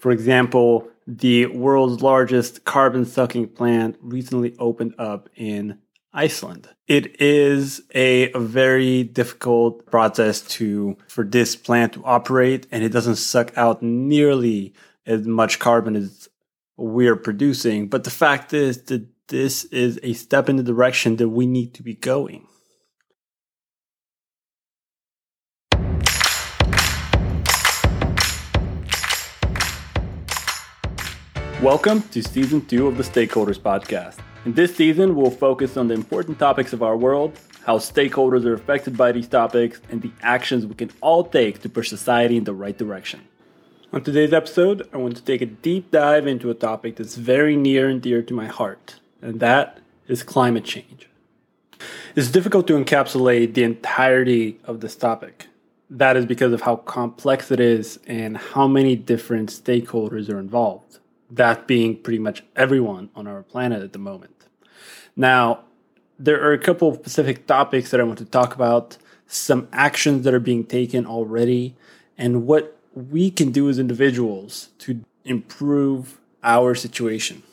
For example, the world's largest carbon-sucking plant recently opened up in Iceland. It is a very difficult process for this plant to operate, and it doesn't suck out nearly as much carbon as we're producing. But the fact is that this is a step in the direction that we need to be going. Welcome to Season 2 of the Stakeholders Podcast. In this season, we'll focus on the important topics of our world, how stakeholders are affected by these topics, and the actions we can all take to push society in the right direction. On today's episode, I want to take a deep dive into a topic that's very near and dear to my heart, and that is climate change. It's difficult to encapsulate the entirety of this topic. That is because of how complex it is and how many different stakeholders are involved. That being pretty much everyone on our planet at the moment. Now, there are a couple of specific topics that I want to talk about, some actions that are being taken already, and what we can do as individuals to improve our situation.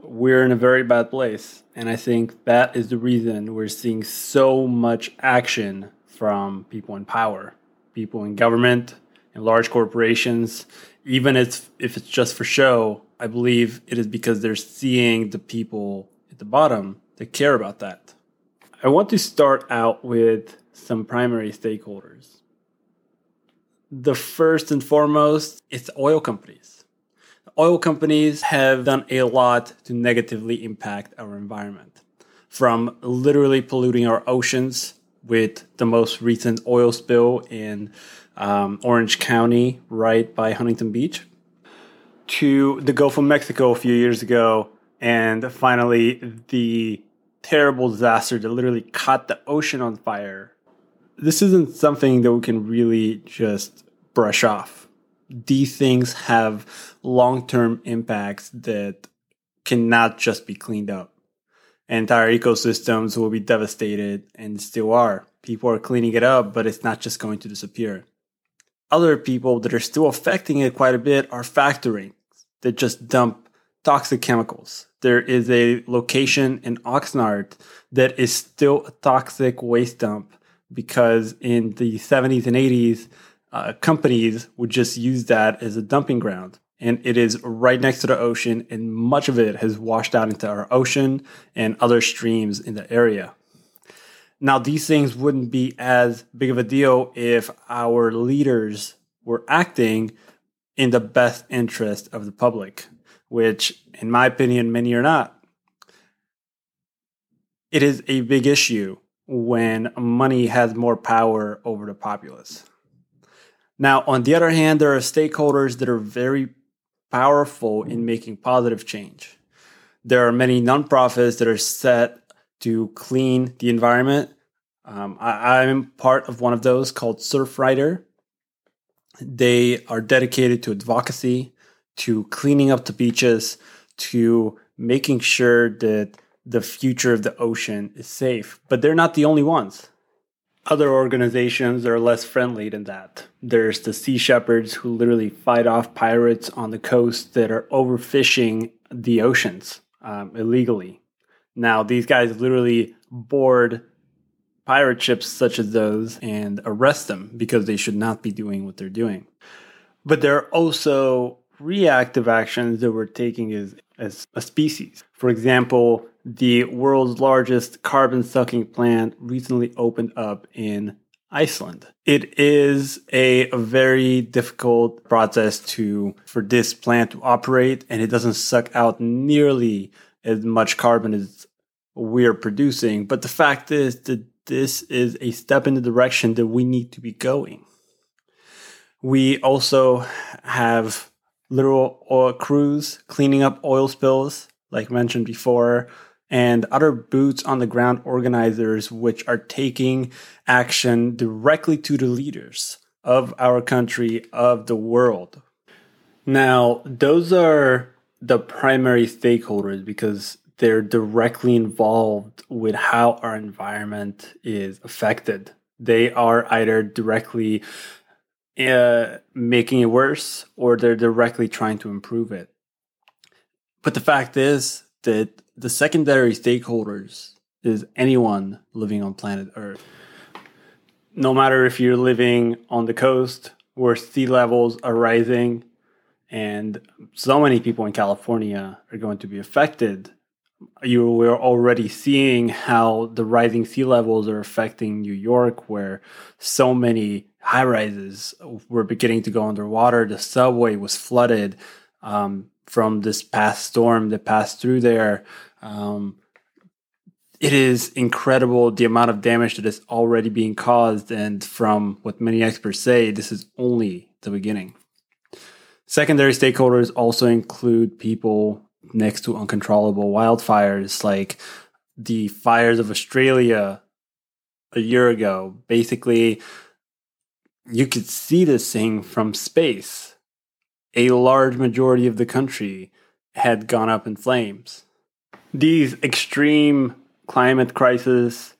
We're in a very bad place, and I think that is the reason we're seeing so much action from people in power, people in government, and large corporations. Even if it's just for show, I believe it is because they're seeing the people at the bottom that care about that. I want to start out with some primary stakeholders. The first and foremost, it's oil companies. Oil companies have done a lot to negatively impact our environment, from literally polluting our oceans with the most recent oil spill in Orange County, right by Huntington Beach, to the Gulf of Mexico a few years ago, and finally the terrible disaster that literally caught the ocean on fire. This isn't something that we can really just brush off. These things have long-term impacts that cannot just be cleaned up. Entire ecosystems will be devastated and still are. People are cleaning it up, but it's not just going to disappear. Other people that are still affecting it quite a bit are factories that just dump toxic chemicals. There is a location in Oxnard that is still a toxic waste dump because in the 70s and 80s, companies would just use that as a dumping ground. And it is right next to the ocean, and much of it has washed out into our ocean and other streams in the area. Now, these things wouldn't be as big of a deal if our leaders were acting in the best interest of the public, which, in my opinion, many are not. It is a big issue when money has more power over the populace. Now, on the other hand, there are stakeholders that are very powerful in making positive change. There are many nonprofits that are set to clean the environment. I'm part of one of those called Surfrider. They are dedicated to advocacy, to cleaning up the beaches, to making sure that the future of the ocean is safe. But they're not the only ones. Other organizations are less friendly than that. There's the Sea Shepherds, who literally fight off pirates on the coast that are overfishing the oceans illegally. Now, these guys literally board pirate ships such as those and arrest them because they should not be doing what they're doing. But there are also reactive actions that we're taking as a species. For example, the world's largest carbon-sucking plant recently opened up in Iceland. It is a very difficult process for this plant to operate, and it doesn't suck out nearly as much carbon as we're producing. But the fact is that this is a step in the direction that we need to be going. We also have literal oil crews cleaning up oil spills, like mentioned before, and other boots on the ground organizers, which are taking action directly to the leaders of our country, of the world. Now, those are the primary stakeholders because they're directly involved with how our environment is affected. They are either directly making it worse, or they're directly trying to improve it. But the fact is that the secondary stakeholders is anyone living on planet Earth. No matter if you're living on the coast where sea levels are rising, and so many people in California are going to be affected. We're already seeing how the rising sea levels are affecting New York, where so many high-rises were beginning to go underwater. The subway was flooded from this past storm that passed through there. It is incredible the amount of damage that is already being caused, and from what many experts say, this is only the beginning. Secondary stakeholders also include people next to uncontrollable wildfires, like the fires of Australia a year ago. Basically, you could see this thing from space. A large majority of the country had gone up in flames. These extreme climate crises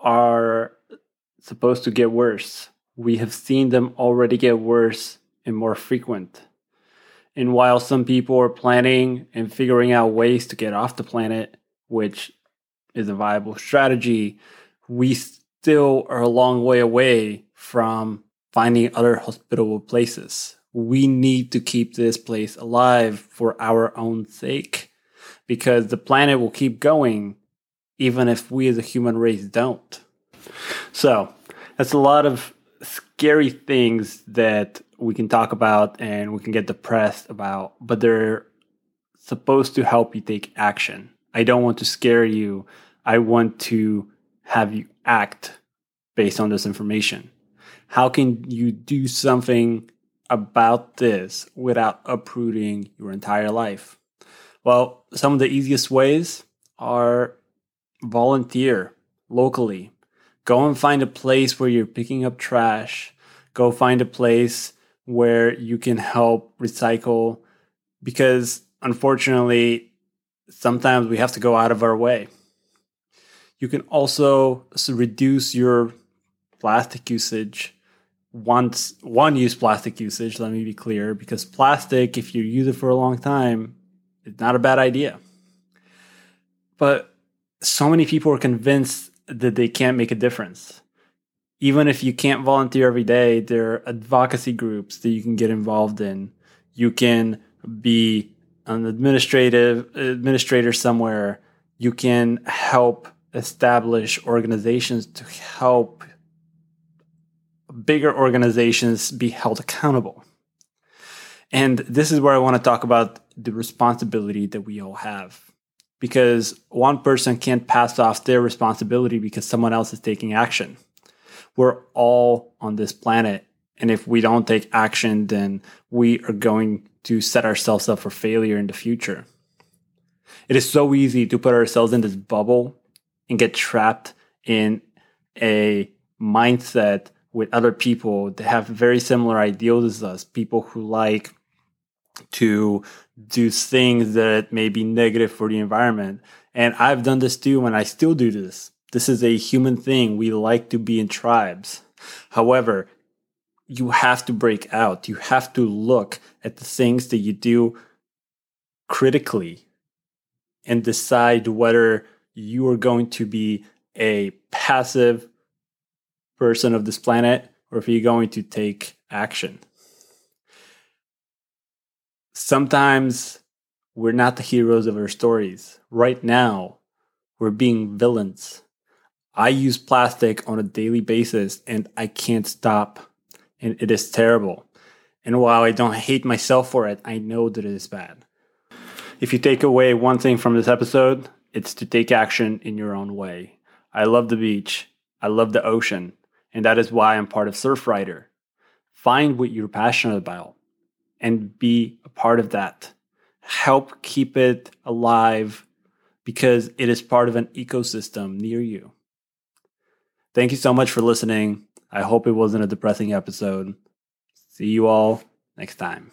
are supposed to get worse. We have seen them already get worse and more frequent. And while some people are planning and figuring out ways to get off the planet, which is a viable strategy, we still are a long way away from finding other hospitable places. We need to keep this place alive for our own sake, because the planet will keep going even if we as a human race don't. So that's a lot of scary things that we can talk about and we can get depressed about, but they're supposed to help you take action. I don't want to scare you. I want to have you act based on this information. How can you do something about this without uprooting your entire life? Well, some of the easiest ways are volunteer locally. Go and find a place where you're picking up trash. Go find a place where you can help recycle, because unfortunately, sometimes we have to go out of our way. You can also reduce your plastic usage, one-use plastic usage, let me be clear, because plastic, if you use it for a long time, it's not a bad idea. But so many people are convinced that they can't make a difference. Even if you can't volunteer every day, there are advocacy groups that you can get involved in. You can be an administrator somewhere. You can help establish organizations to help bigger organizations be held accountable. And this is where I want to talk about the responsibility that we all have. Because one person can't pass off their responsibility because someone else is taking action. We're all on this planet. And if we don't take action, then we are going to set ourselves up for failure in the future. It is so easy to put ourselves in this bubble and get trapped in a mindset with other people that have very similar ideals as us, people who like to do things that may be negative for the environment. And I've done this too, and I still do this. This is a human thing. We like to be in tribes. However, you have to break out. You have to look at the things that you do critically and decide whether you are going to be a passive person of this planet or if you're going to take action. Sometimes we're not the heroes of our stories. Right now, we're being villains. I use plastic on a daily basis and I can't stop. And it is terrible. And while I don't hate myself for it, I know that it is bad. If you take away one thing from this episode, it's to take action in your own way. I love the beach. I love the ocean. And that is why I'm part of Surfrider. Find what you're passionate about and be a part of that. Help keep it alive, because it is part of an ecosystem near you. Thank you so much for listening. I hope it wasn't a depressing episode. See you all next time.